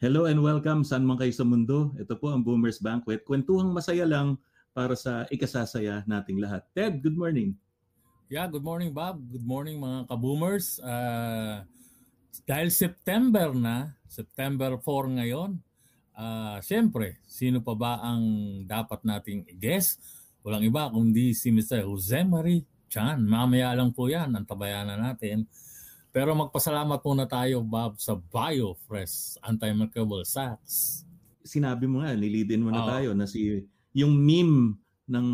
Hello and welcome saan man kayo sa mundo. Ito po ang Boomers Banquet. Kwentuhang masaya lang para sa ikasasaya nating lahat. Ted, good morning. Yeah, good morning Bob. Good morning mga ka-boomers. Dahil September na, September 4 ngayon, siyempre, sino pa ba ang dapat nating i-guess? Walang iba kundi si Mr. Jose Mari Chan. Mamaya lang po yan, antabayan na natin. Pero magpasalamat muna tayo, Bob, sa Biofresh, Anti-Markable Sacks. Sinabi mo nga, nilidin mo na tayo na si yung meme ng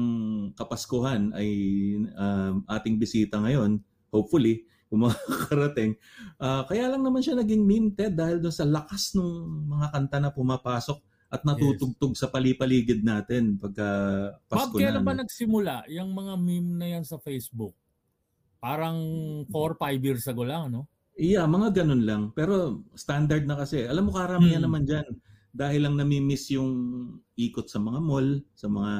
Kapaskuhan ay ating bisita ngayon, hopefully, kung makakarating. Kaya lang naman siya naging meme, Ted, dahil doon sa lakas ng mga kanta na pumapasok at natutugtog sa palipaligid natin pagka Pasko na. Bob, kailan ba nagsimula yung mga meme na yan sa Facebook? Parang 4-5 years ago lang, no? Yeah, mga ganun lang. Pero standard na kasi. Alam mo, karamihan naman dyan. Dahil lang nami-miss yung ikot sa mga mall, sa mga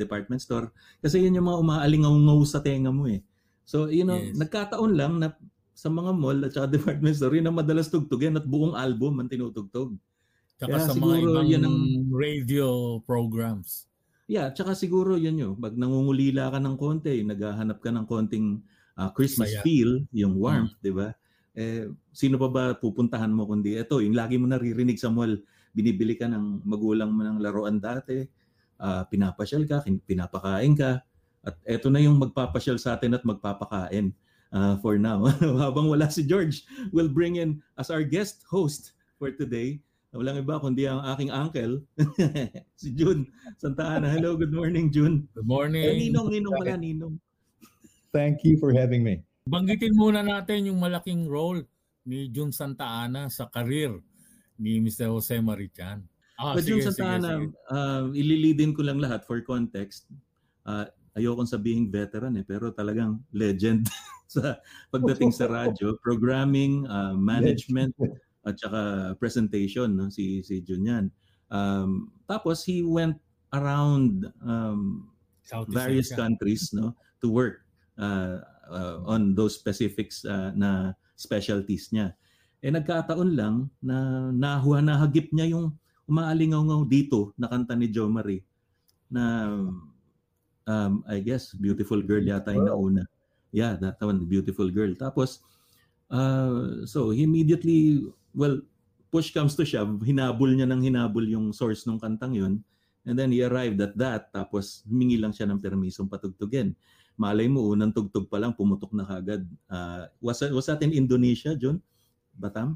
department store. Kasi yun yung mga umaalingaw-ngaw sa tenga mo eh. So, you know, nagkataon lang na sa mga mall at saka department store, yun ang madalas tugtugin at buong album ang tinutugtog. Tsaka kaya sa mga ibang radio programs. Yeah, tsaka siguro yun yun. Pag nangungulila ka ng konti, naghahanap ka ng konting Christmas feel, yung warmth, di ba? Eh, sino pa ba pupuntahan mo kundi ito? Yung lagi mo naririnig sa mall, binibili ka ng magulang mo ng laruan dati, pinapasyal ka, pinapakain ka, at ito na yung magpapasyal sa atin at magpapakain for now. Habang wala si George, we'll bring in as our guest host for today, walang iba kundi ang aking uncle, si June Santa Ana. Hello, good morning, June. Good morning. Eh, ninong pala, ninong. Thank you for having me. Banggitin muna natin yung malaking role ni June Santa Ana sa career ni Mr. Jose Mari Chan. Ililidin ko lang lahat for context. Ayokong sabihing veteran eh, pero talagang legend sa pagdating sa radyo, programming, management, at saka presentation, no? Si June yan. Tapos he went around various countries, no, to work on those specifics na specialties niya. Eh nagkataon lang na nahagip niya yung umaalingaw-ngaw dito na kanta ni Jo Marie na I guess Beautiful Girl yata yung nauna. Yeah, that one, Beautiful Girl. Tapos so he immediately, well, push comes to shove, hinabol niya ng hinabol yung source ng kantang yun. And then he arrived at that, tapos humingi lang siya ng permisong patugtugin. Malay mo, unang tugtog pa lang, pumutok na kagad. Was that in Indonesia, John? Batam?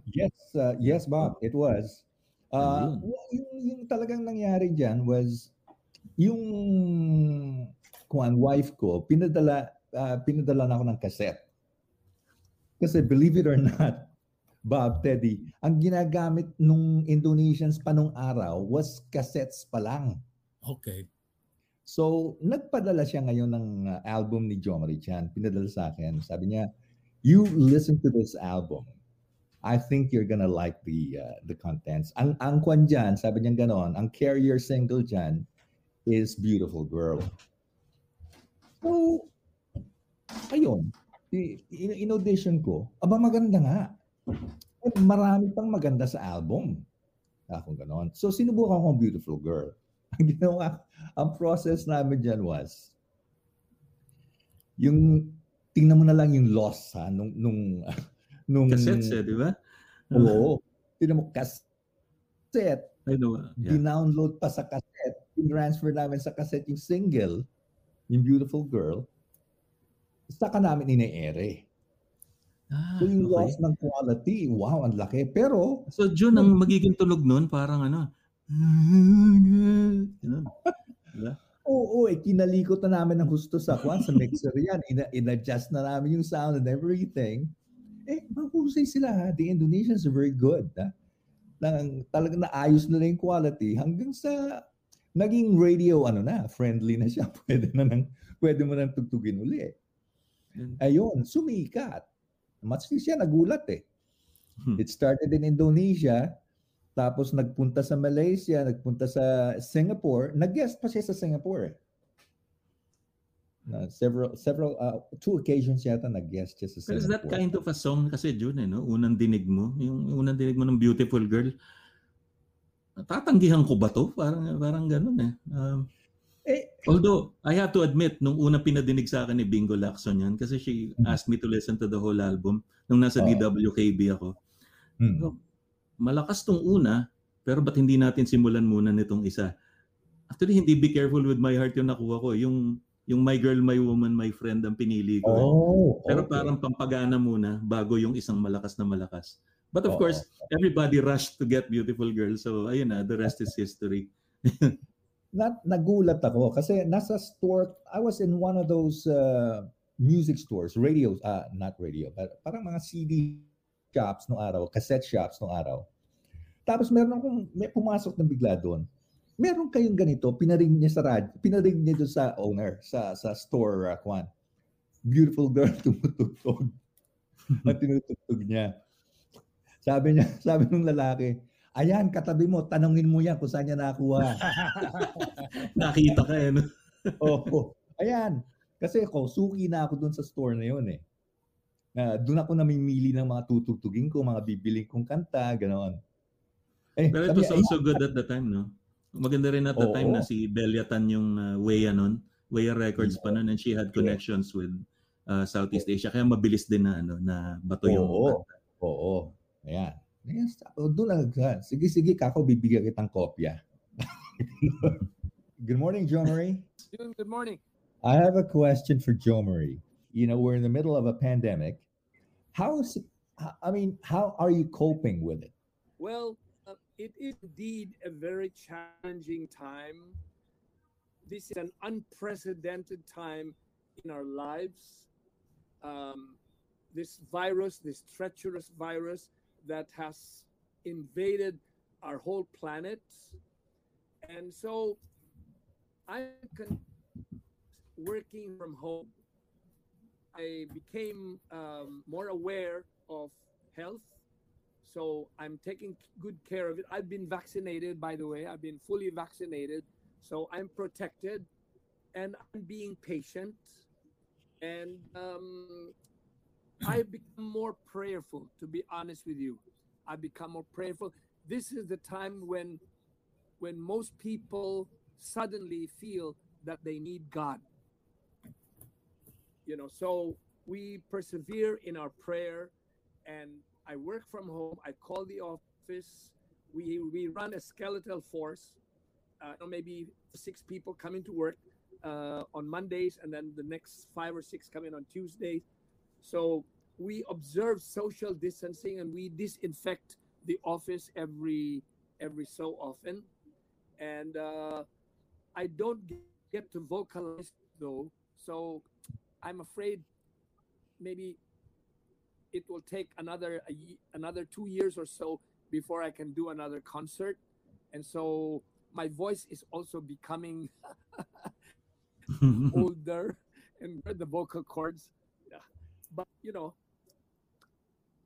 Yes, Bob, it was. Yung talagang nangyari dyan was, yung wife ko, pinadala na ako ng cassette. Kasi believe it or not, Bob, Teddy, ang ginagamit nung Indonesians pa nung araw was cassettes pa lang. Okay. So, nagpadala siya ngayon ng album ni Jo Mari Chan. Pinadala sa akin. Sabi niya, you listen to this album. I think you're gonna like the contents. Ang kwan dyan, sabi niya ganon, ang carrier single dyan is Beautiful Girl. So, ayun. In audition ko, aba maganda nga. At marami pang maganda sa album. Kung ganon. So, sinubukan ko ang Beautiful Girl. Ang ginawa, ang process namin dyan was, yung, tingnan mo na lang yung loss, ha, nung cassette, di ba? Oo. Tingnan mo, cassette. Dinownload pa sa cassette. Transfer namin sa cassette yung single, yung Beautiful Girl. Saka namin ina-air. So yung loss ng quality, wow, ang laki. Pero, so June, ang magiging tunog nun, parang ano, kinalikot na namin ng gusto sa kwan, sa mixer yan. In-adjust na namin yung sound and everything. Eh, mahusay sila ha. The Indonesians are very good. Talagang naayos na yung quality hanggang sa naging radio, friendly na siya. Pwede mo nang tugtugin uli. Ayun, sumikat. Mas siya nagulat eh. It started in Indonesia. Tapos nagpunta sa Malaysia, nagpunta sa Singapore. Nag-guest pa siya sa Singapore. Several, 2 occasions yata nag-guest siya sa Singapore. But is that kind of a song kasi June, eh, no? Unang dinig mo ng Beautiful Girl. tatanggihan ko ba to? Parang ganun eh. Although, I have to admit, nung una pinadinig sa akin ni Bingo Lacson yan, kasi she asked me to listen to the whole album nung nasa DWKB ako. So, malakas tong una, pero ba't hindi natin simulan muna nitong isa? Actually, hindi Be Careful With My Heart yung nakuha ko. Yung My Girl, My Woman, My Friend ang pinili ko. Pero parang pampagana muna bago yung isang malakas na malakas. But of course, everybody rushed to get Beautiful Girl. So, ayun na, the rest is history. Nagulat ako kasi nasa store, I was in one of those music stores, radios, not radio, but parang mga CD shops nung araw, cassette shops nung araw. Tapos may pumasok na bigla doon. Meron kayong ganito, pinaring niya sa rad, pinaring niya doon sa owner, sa store, Kwan. Beautiful Girl tumutugtog. At tinutugtog niya. Sabi ng lalaki, ayan, katabi mo, tanongin mo yan kung saan niya nakuha. Nakita ka eh. No? Oo. Ayan. Kasi ako, suki na ako dun sa store na yun eh. Doon ako namimili ng mga tutugtugin ko, mga bibiling kong kanta, ganoon. Pero it was also good at the time, no? Maganda rin at the time na si Belia Tan yung Weya nun. Weya Records pa nun and she had connections with Southeast Asia. Kaya mabilis din na, ano, na bato yung kanta. Oo. Ayan. Yes, doon lang. Sige, kako, bibigyan kitang kopya. Good morning, Jo Marie. Good morning. I have a question for Jo Marie. You know, we're in the middle of a pandemic. How are you coping with it? Well, it is indeed a very challenging time. This is an unprecedented time in our lives. This virus, this treacherous virus, that has invaded our whole planet. And so I'm working from home. I became more aware of health. So I'm taking good care of it. I've been vaccinated, by the way. I've been fully vaccinated. So I'm protected and I'm being patient. And I've become more prayerful, to be honest with you. I've become more prayerful. This is the time when most people suddenly feel that they need God. You know, so we persevere in our prayer, and I work from home. I call the office. We run a skeletal force, maybe 6 people coming to work on Mondays, and then the next 5 or 6 come in on Tuesdays. So we observe social distancing and we disinfect the office every so often. And I don't get to vocalize though. So I'm afraid maybe it will take another 2 years or so before I can do another concert. And so my voice is also becoming older and the vocal cords. But, you know,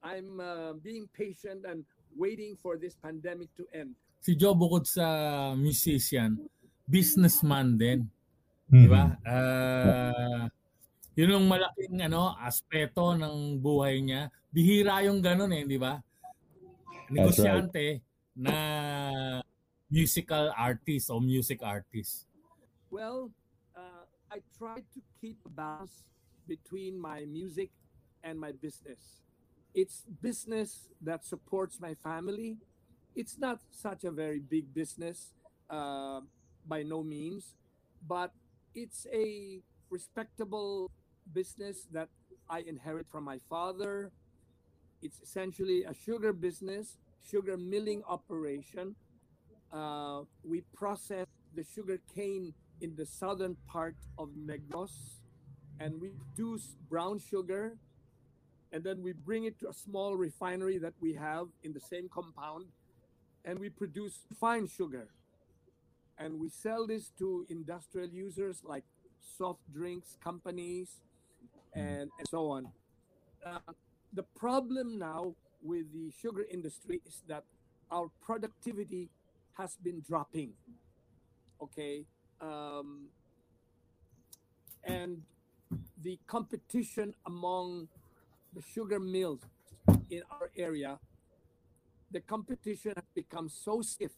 I'm being patient and waiting for this pandemic to end. Si Joe, bukod sa musician, businessman din. Di ba? Yun yung malaking aspeto ng buhay niya. Bihira yung ganun eh, di ba? Negosyante na musical artist o music artist. Well, I try to keep a balance between my music and my business. It's business that supports my family. It's not such a very big business by no means, but it's a respectable business that I inherit from my father. It's essentially a sugar business, sugar milling operation. We process the sugar cane in the southern part of Negros, and we produce brown sugar, and then we bring it to a small refinery that we have in the same compound, and we produce fine sugar. And we sell this to industrial users like soft drinks companies and so on. The problem now with the sugar industry is that our productivity has been dropping, okay? And the competition among the sugar mills in our area, the competition has become so stiff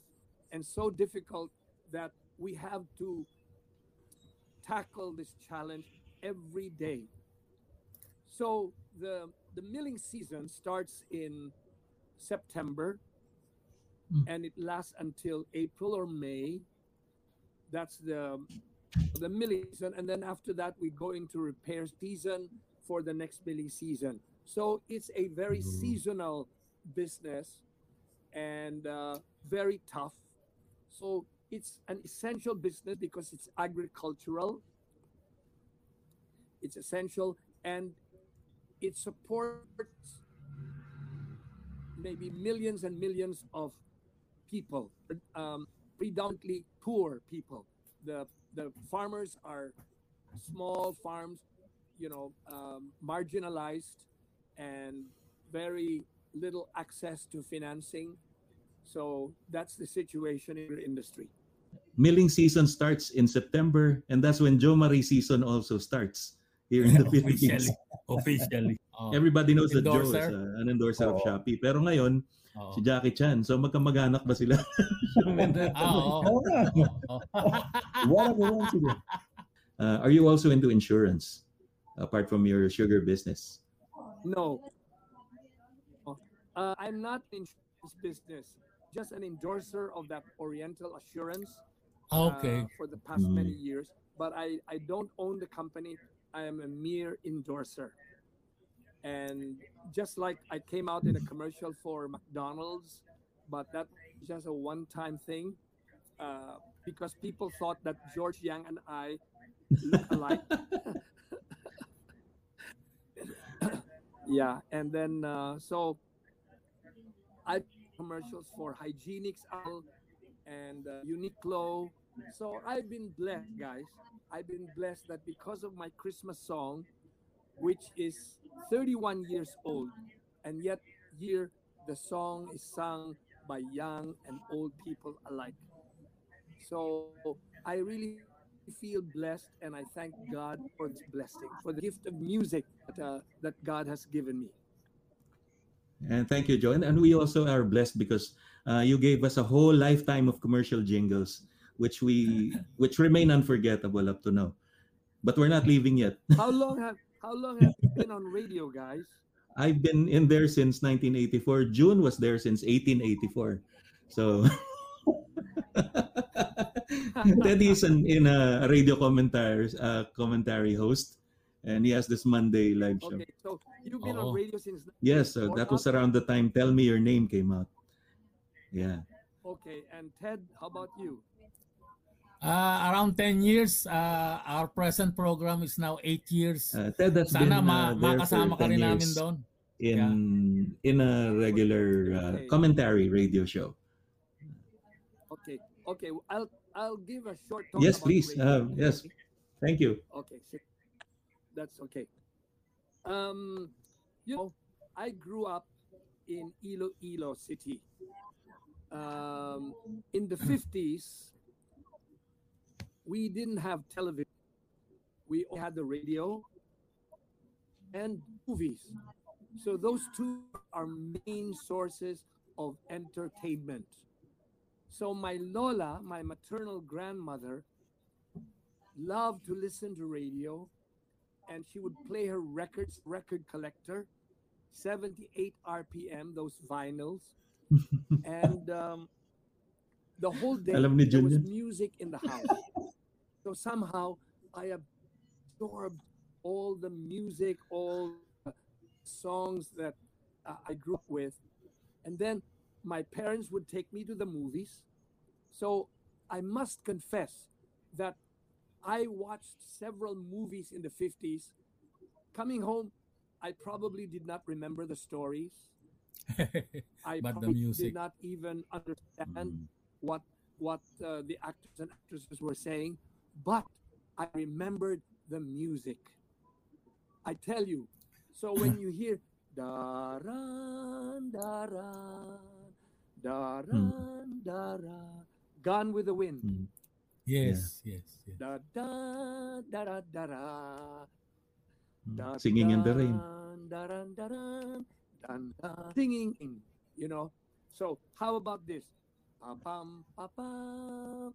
and so difficult that we have to tackle this challenge every day. So the milling season starts in September and it lasts until April or May. That's the milling season, and then after that we go into repair season for the next milling season. So it's a very seasonal business and very tough. So it's an essential business because it's agricultural, it's essential, and it supports maybe millions and millions of people, predominantly poor people. The farmers are small farms, you know, marginalized and very little access to financing. So that's the situation in your industry. Milling season starts in September, and that's when Jo-Marie season also starts here in the Philippines. Officially. Everybody knows that Joe is an endorser of Shopee. Pero ngayon, si Jackie Chan. So magkamag-anak ba sila? Are you also into insurance apart from your sugar business? No. I'm not in insurance business. Just an endorser of that Oriental Assurance for the past many years. But I don't own the company. I am a mere endorser. And just like I came out in a commercial for McDonald's, but that's just a one-time thing because people thought that George Yang and I look alike. Yeah, and then so I did commercials for Hygienics and Uniqlo. So I've been blessed, guys. I've been blessed that because of my Christmas song, which is 31 years old, and yet here the song is sung by young and old people alike. So I really feel blessed, and I thank God for this blessing, for the gift of music that God has given me. And thank you, Joe. And we also are blessed because you gave us a whole lifetime of commercial jingles, which remain unforgettable up to now. But we're not leaving yet. How long have you been on radio, guys? I've been in there since 1984. June was there since 1884. So Teddy is a radio commentary host, and he has this Monday live show. Okay, so you've been on radio since 1984? Yes, so that was around the time Tell Me Your Name came out. Yeah. Okay, and Ted, how about you? Around 10 years, our present program is now 8 years. Ted has been there for 10 years in a regular commentary radio show. Okay. I'll give a short talk. Yes, please. Yes. Thank you. Okay. That's okay. You know, I grew up in Iloilo City. In the 50s, we didn't have television. We only had the radio and movies. So those two are main sources of entertainment. So my Lola, my maternal grandmother, loved to listen to radio, and she would play her record collector, 78 RPM, those vinyls. And the whole day there was music in the house. So somehow I absorbed all the music, all the songs that I grew up with. And then my parents would take me to the movies. So I must confess that I watched several movies in the 50s. Coming home, I probably did not remember the stories. I probably did not even understand what the actors and actresses were saying, but I remembered the music. I tell you, so when you hear da-ran, da-ran, da-ran, da-ran, Gone with the Wind. Yes, yeah. Yes. Da-da-da-da-da-da. Singing in the Rain. Da-ran, da-ran, da-ran, da-ran, singing in, you know. So how about this? Papam, papam,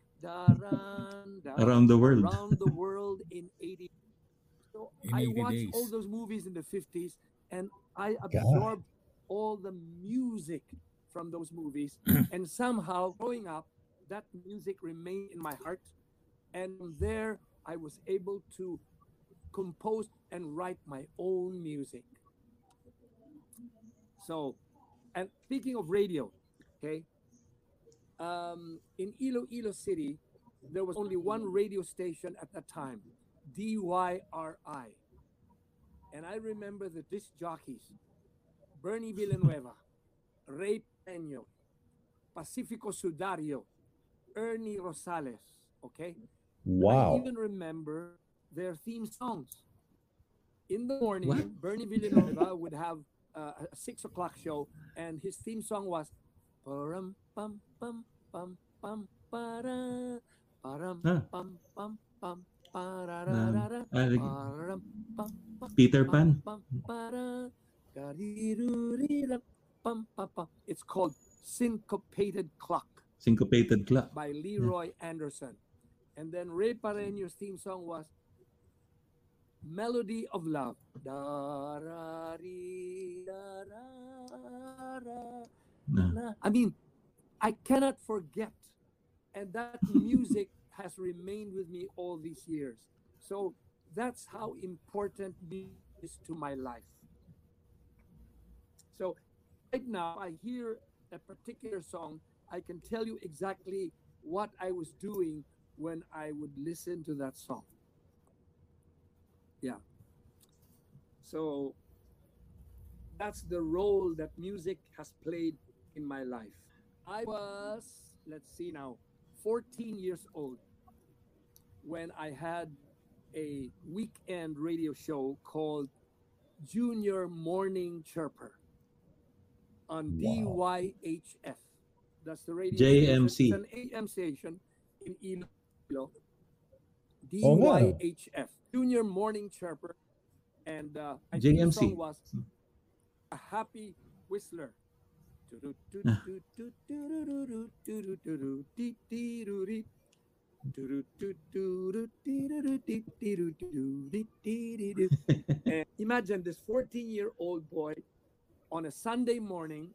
Around the world. Around the world in 80. So I watched all those movies in the 50s, and I absorbed all the music from those movies, and somehow growing up, that music remained in my heart, and there I was able to compose and write my own music. So, and speaking of radio, okay, in Iloilo City, there was only one radio station at that time, DYRI. And I remember the disc jockeys, Bernie Villanueva, Ray Peño, Pacifico Sudario, Ernie Rosales, okay? Wow. And I even remember their theme songs. In the morning, what? Bernie Villanueva would have a 6 o'clock show, and his theme song was param pam pam pam pam para param pam pam pam para ra param pam Peter Pan. It's called Syncopated Clock. Syncopated Clock. By Leroy Anderson. And then Ray Peño's theme song was Melody of Love. I mean, I cannot forget. And that music has remained with me all these years. So that's how important it is to my life. So right now, I hear a particular song. I can tell you exactly what I was doing when I would listen to that song. Yeah. So that's the role that music has played in my life. I was, let's see now, 14 years old when I had a weekend radio show called Junior Morning Chirper on DYHF. That's the radio station. It's an AM station in Iloilo. DYHF, Junior Morning Chirper, and I think the song was A Happy Whistler. And imagine this 14-year-old boy on a Sunday morning.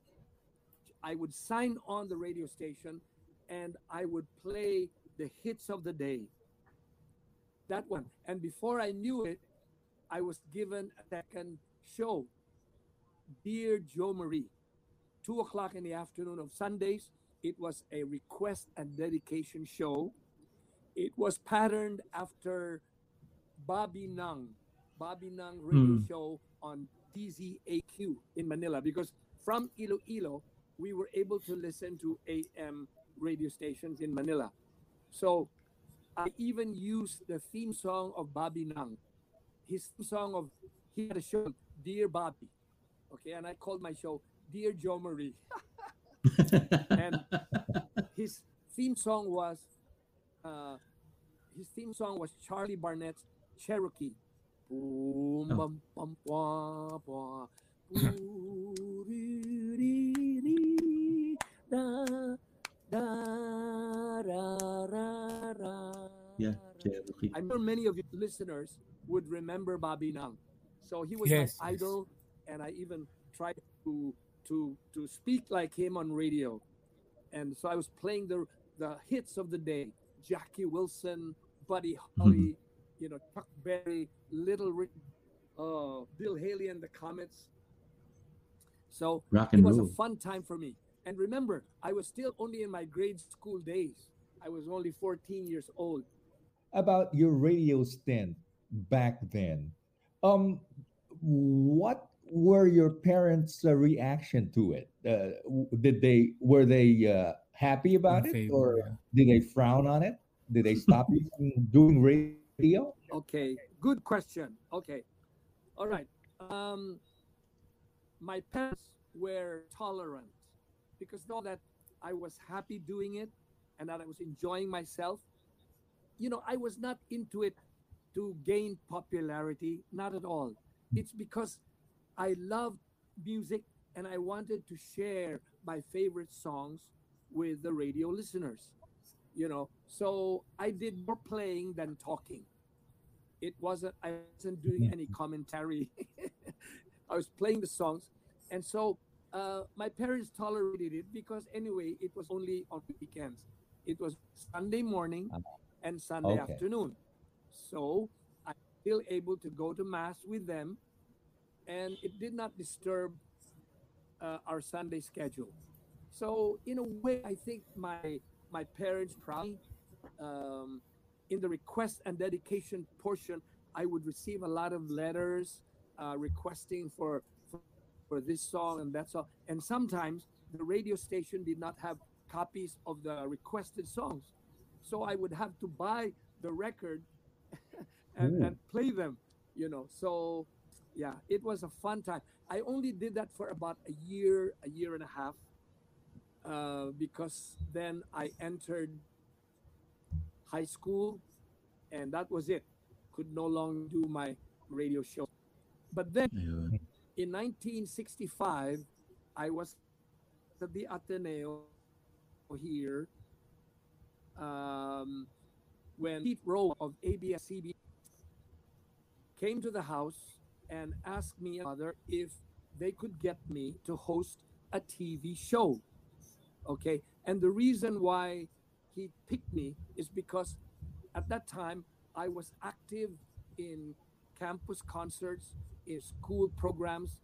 I would sign on the radio station and I would play the hits of the day. That one. And before I knew it, I was given a second show, Dear Jo Marie. 2 o'clock in the afternoon of Sundays, it was a request and dedication show. It was patterned after Bobby Nang radio show on DZAQ in Manila, because from Iloilo, we were able to listen to AM radio stations in Manila. So I even used the theme song of Bobby Nang. His song of, he had a show, Dear Bobby. Okay, and I called my show Dear Jo Marie. And his theme song was Charlie Barnett's Cherokee. Yeah, Cherokee. I'm sure many of you listeners would remember Bobby Nang. So he was my idol, and I even tried to speak like him on radio. And so I was playing the hits of the day, Jackie Wilson, Buddy Holly, you know, Chuck Berry, Little Rick, Bill Haley and the Comets. So it was a fun time for me. And remember, I was still only in my grade school days. I was only 14 years old. About your radio stint back then, what were your parents' reaction to it? Were they happy about it, or did they frown on it? Did they stop you from doing radio? Okay, good question. Okay, all right. My parents were tolerant because though that I was happy doing it and that I was enjoying myself, you know, I was not into it to gain popularity, not at all. It's because I loved music and I wanted to share my favorite songs with the radio listeners, you know. So I did more playing than talking. I wasn't doing any commentary. I was playing the songs. And so my parents tolerated it because anyway, it was only on weekends. It was Sunday morning and Sunday afternoon. So I was still able to go to mass with them. And it did not disturb our Sunday schedule. So in a way, I think my parents probably, in the request and dedication portion, I would receive a lot of letters requesting for this song and that song. And sometimes the radio station did not have copies of the requested songs. So I would have to buy the record and play them, you know. So yeah, it was a fun time. I only did that for about a year and a half, because then I entered high school and that was it. Could no longer do my radio show. But then in 1965, I was at the Ateneo here when Pete Roa of ABS-CBN came to the house and asked me and mother if they could get me to host a TV show. Okay, and the reason why he picked me is because at that time I was active in campus concerts, in school programs.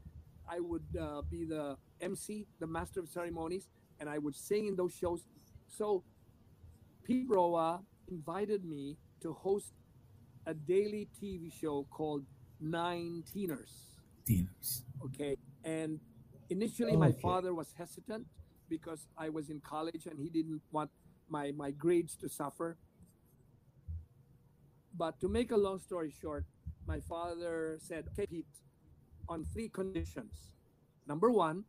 I would be the MC, the master of ceremonies, and I would sing in those shows. So Pete Roa invited me to host a daily TV show called Nine Teeners. Okay. And initially my father was hesitant because I was in college and he didn't want my grades to suffer. But to make a long story short, my father said, okay, Pete, on three conditions. Number one,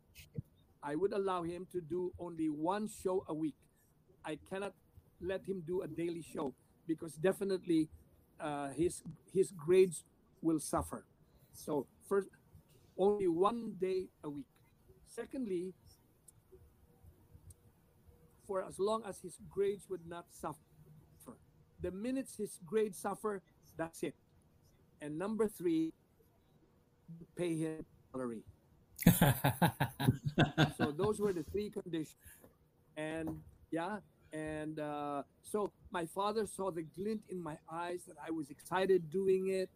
I would allow him to do only one show a week. I cannot let him do a daily show because definitely his grades will suffer. So first, only one day a week. Secondly, for as long as his grades would not suffer. The minutes his grades suffer, that's it. And number three, pay him salary. So those were the three conditions. And yeah, and so my father saw the glint in my eyes that I was excited doing it.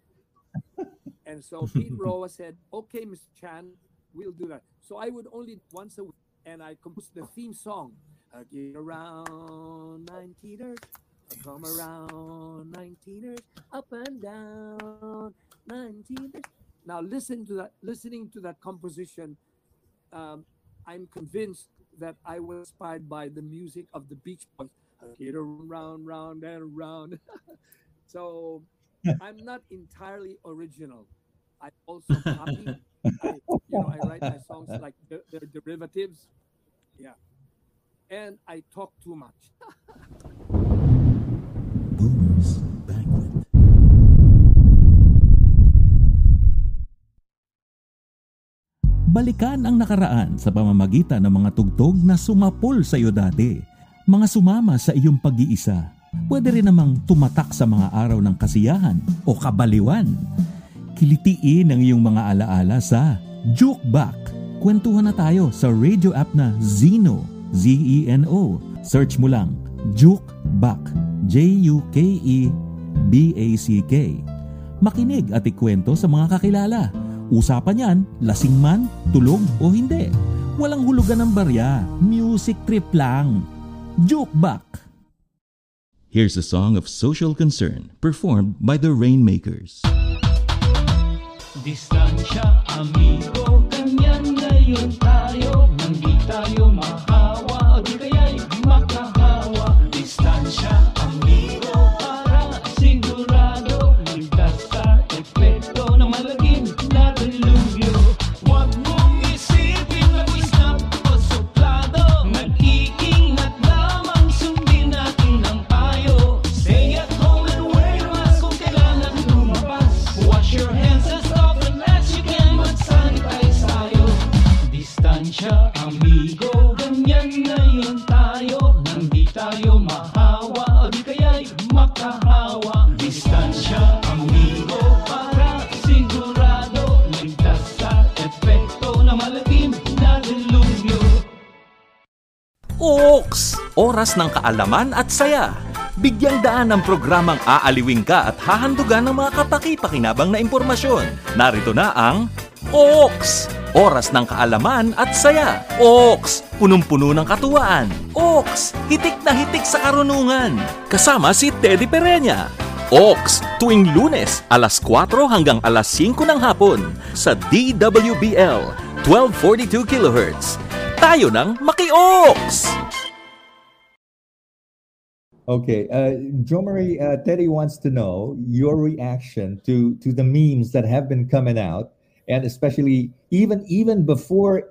And so Pete Roa said, okay, Mr. Chan, we'll do that. So I would only once a week, and I composed the theme song. I get around 9 teeners, I come around 9 teeners, up and down 9 teeners. Now listen to that. Listening to that composition, I'm convinced that I was inspired by the music of the Beach Boys. I get around, round and round. So I'm not entirely original. I also copy. I write my songs like their derivatives. Yeah. And I talk too much. Boomers Banquet. Balikan ang nakaraan sa pamamagitan ng mga tugtog na sumapol sa iyo dati. Mga sumama sa iyong pag-iisa. Pwede rin namang tumatak sa mga araw ng kasiyahan o kabaliwan. Kilitiin ang iyong mga alaala sa Jukeback. Kwentuhan na tayo sa radio app na Zeno. Zeno. Search mo lang Jukeback. Jukeback. Makinig at ikwento sa mga kakilala. Usapan yan, lasing man, tulog o hindi. Walang hulugan ng barya. Music trip lang. Jukeback. Here's a song of social concern performed by the Rainmakers. Distansya, amigo, kanyan ngayon tayo. Hindi tayo mahawa o di kaya'y tayo mahawa, o di kaya'y makahawa. Distansya, amigo, para sigurado, ligtas sa epekto na malalim na dilubyo. Ooks! Oras ng kaalaman at saya. Bigyang daan ng programang aaliwing ka at hahandugan ng mga kapaki-pakinabang na impormasyon. Narito na ang Ooks! Oras ng kaalaman at saya. Ooks! Punong-puno ng katuwaan. Ooks! Hitik na hitik sa karunungan. Kasama si Teddy Pereña. Ooks! Tuwing Lunes, alas 4 hanggang alas 5 ng hapon sa DWBL 1242 kHz. Tayo ng maki-Ooks! Okay, Jo Marie, Teddy wants to know your reaction to the memes that have been coming out. And especially, even before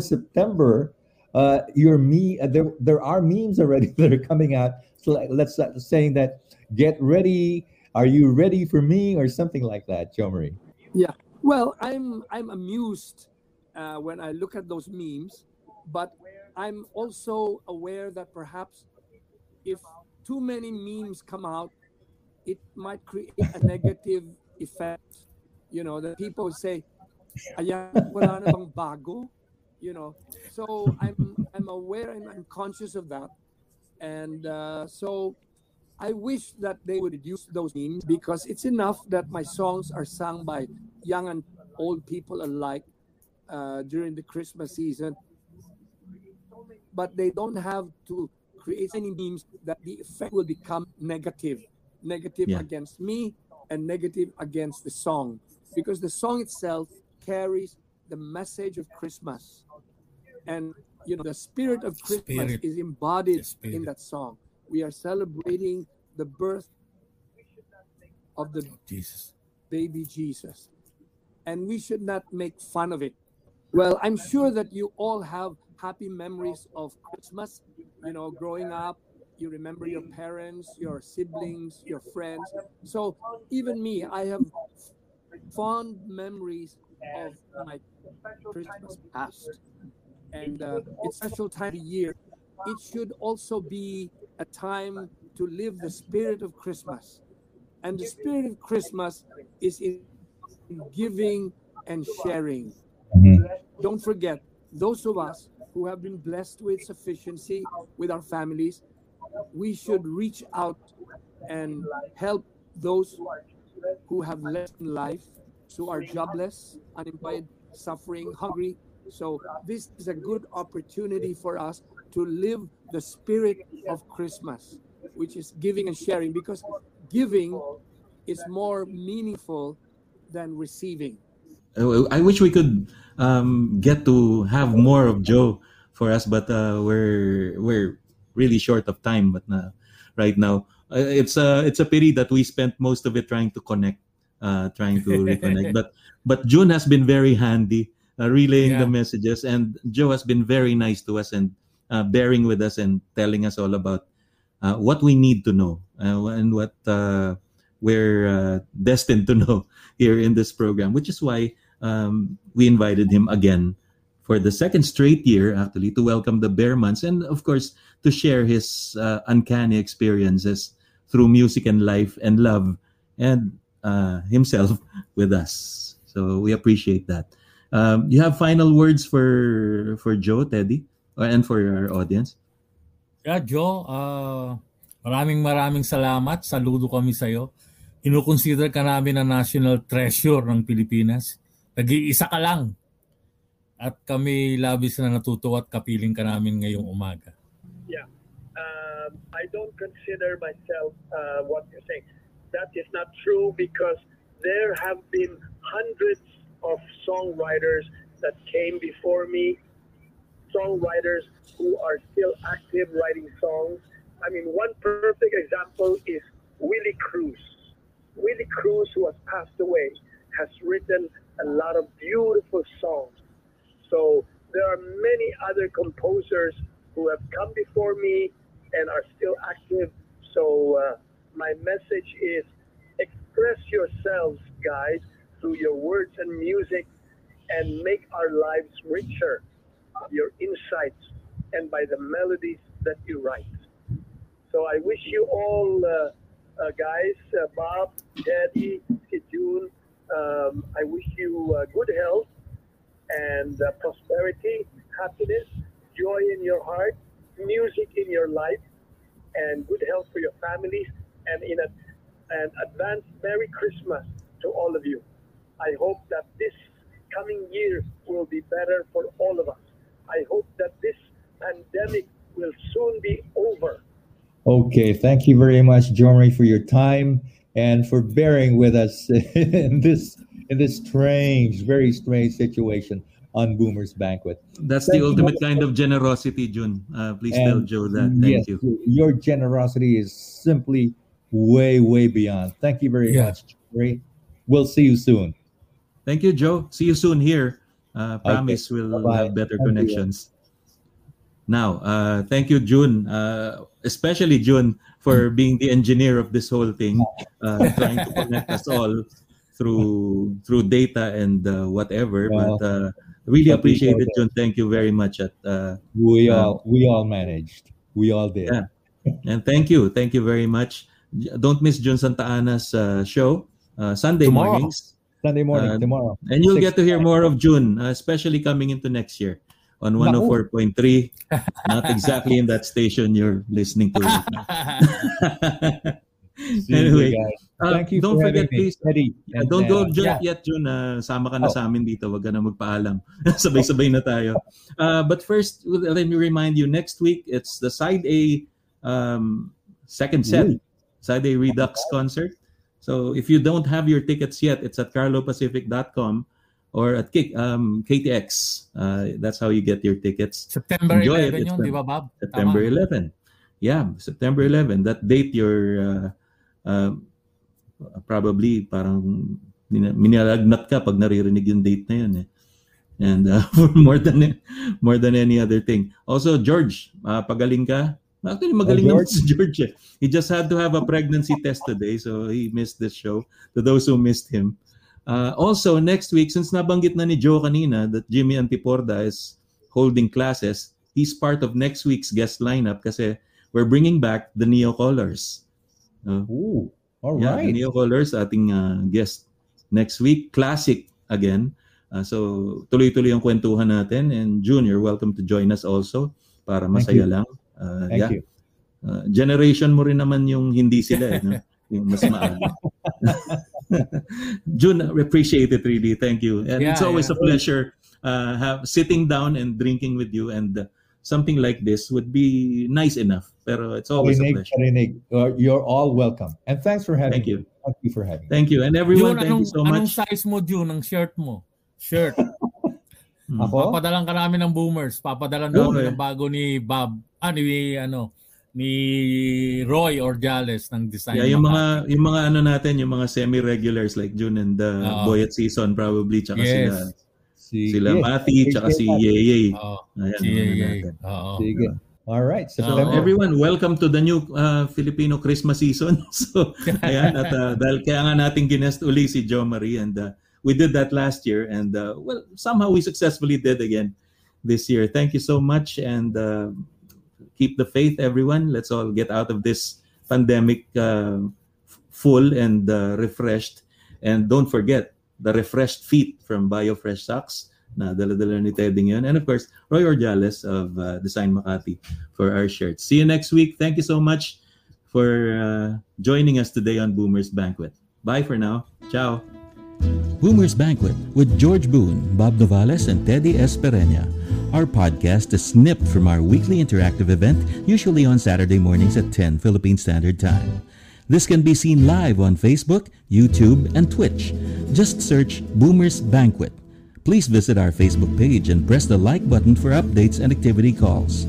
September, there are memes already that are coming out. So let's saying that, get ready. Are you ready for me, or something like that, Jo Marie? Yeah. Well, I'm amused when I look at those memes, but I'm also aware that perhaps if too many memes come out, it might create a negative effect. You know, the people say, "Ayan, wala na bang bago?" You know, so I'm aware and I'm conscious of that, and so I wish that they would reduce those memes, because it's enough that my songs are sung by young and old people alike during the Christmas season, but they don't have to create any memes that the effect will become negative yeah. against me and negative against the song. Because the song itself carries the message of Christmas, and you know the spirit of Christmas is embodied in that song. We are celebrating the birth of the baby Jesus, and we should not make fun of it. Well, I'm sure that you all have happy memories of Christmas. You know, growing up, you remember your parents, your siblings, your friends. So even me, I have fond memories of my Christmas past, and it's a special time of year. It should also be a time to live the spirit of Christmas, and the spirit of Christmas is in giving and sharing. Mm-hmm. Don't forget, those of us who have been blessed with sufficiency with our families, we should reach out and help those who have less in life, who are jobless, unemployed, suffering, hungry. So this is a good opportunity for us to live the spirit of Christmas, which is giving and sharing, because giving is more meaningful than receiving. I wish we could get to have more of Joe for us, but we're really short of time. But right now, it's a pity that we spent most of it trying to connect, trying to reconnect. But June has been very handy relaying the messages, and Joe has been very nice to us and bearing with us and telling us all about what we need to know and what we're destined to know here in this program, which is why we invited him again for the second straight year, actually, to welcome the Bear Months and, of course, to share his uncanny experiences through music and life and love and himself with us. So we appreciate that. You have final words for Joe, Teddy, and for our audience? Yeah, Joe, maraming salamat. Saludo kami sa'yo. Inoconsider ka namin na national treasure ng Pilipinas. Nag-iisa ka lang. At kami labis na natutuwa at kapiling ka namin ngayong umaga. Yeah. I don't consider myself what you say. That is not true, because there have been hundreds of songwriters that came before me, songwriters who are still active writing songs. I mean, one perfect example is Willie Cruz. Willie Cruz, who has passed away, has written a lot of beautiful songs. So there are many other composers who have come before me and are still active. So my message is, express yourselves, guys, through your words and music, and make our lives richer, your insights, and by the melodies that you write. So I wish you all guys, Bob, Daddy, June, I wish you good health and prosperity, happiness, joy in your heart, music in your life, and good health for your families, and in an advance Merry Christmas to all of you. I hope that this coming year will be better for all of us. I hope that this pandemic will soon be over. Okay, thank you very much, Jomari, for your time and for bearing with us in this strange, very strange situation on Boomer's Banquet. That's the ultimate kind of generosity, June. Please tell Joe that. Thank you. Your generosity is simply way, way beyond. Thank you very much, Jomari. We'll see you soon. Thank you, Joe. See you soon here. Promise we'll have better connections. Now, thank you, June, especially June, for being the engineer of this whole thing, trying to connect us all through data and whatever. Well, but really appreciate it, June. Thank you very much. We all managed. We all did. Yeah. And thank you. Thank you very much. Don't miss June Santa Ana's show, Sunday mornings. Sunday morning, tomorrow. And you'll get to hear more of June, especially coming into next year on 104.3. Not exactly in that station you're listening to. Anyway, thank you. Don't forget, please. Don't go yet, June. Sama ka na sa amin dito. Wag ka na magpaalam. Sabay-sabay na tayo. But first, let me remind you, next week, it's the Side A second set. Really? Side A Redux concert. So if you don't have your tickets yet, it's at carlopacific.com or at KTX. That's how you get your tickets. September 11 yun, di ba, Bob? September 11. Yeah, September 11. That date you're probably parang minalagnat ka pag naririnig yung date na yun. Eh. And more than any other thing. Also, George, pagaling ka. Actually, magaling naman si George. Eh. He just had to have a pregnancy test today, so he missed this show. To those who missed him. Also, next week, since nabanggit na ni Joe kanina that Jimmy Antiporda is holding classes, he's part of next week's guest lineup kasi we're bringing back the Neo Colors. The Neo Colors, ating guest next week. Classic again. So, tuloy-tuloy ang kwentuhan natin. And Junior, welcome to join us also para masaya lang. Thank you. Generation mo rin naman yung hindi sila, no? Yung mas maaga. June, appreciate it really. Thank you. And it's always a pleasure sitting down and drinking with you. And something like this would be nice enough. Pero it's always a pleasure. You're all welcome. And thanks for having me. Thank you for having me. Thank you. And everyone, June, thank you so much. Anong size mo, June, ng shirt mo? Shirt. Ako? Papadalan ka namin ng Boomers. Papadalan namin ng bago ni Bob. Ni Roy Orjales ng design. Yeah, yung mga natin, yung mga semi-regulars like June and Boy at Season probably, tsaka sila Mati, tsaka si Yeyey. Sige. All right. So everyone, welcome to the new Filipino Christmas season. So ayan, at dahil kaya nga natin ginest uli si Jomari and we did that last year and well, somehow we successfully did again this year. Thank you so much and keep the faith, everyone. Let's all get out of this pandemic full and refreshed. And don't forget the refreshed feet from Biofresh socks na dala-dala ni Teddy ngayon. And of course, Roy Orjales of Design Makati for our shirts. See you next week. Thank you so much for joining us today on Boomers Banquet. Bye for now. Ciao. Boomers Banquet with George Boone, Bob Novales, and Teddy S. Pereña. Our podcast is snipped from our weekly interactive event, usually on Saturday mornings at 10 Philippine Standard Time. This can be seen live on Facebook, YouTube, and Twitch. Just search Boomers Banquet. Please visit our Facebook page and press the like button for updates and activity calls.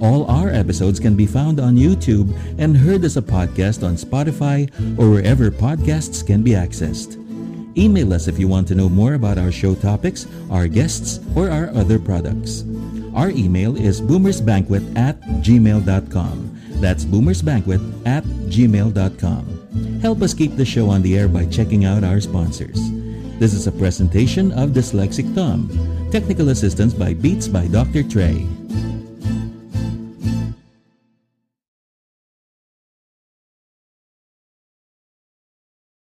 All our episodes can be found on YouTube and heard as a podcast on Spotify or wherever podcasts can be accessed. Email us if you want to know more about our show topics, our guests, or our other products. Our email is boomersbanquet@gmail.com. That's boomersbanquet@gmail.com. Help us keep the show on the air by checking out our sponsors. This is a presentation of Dyslexic Tom. Technical assistance by Beats by Dr. Trey.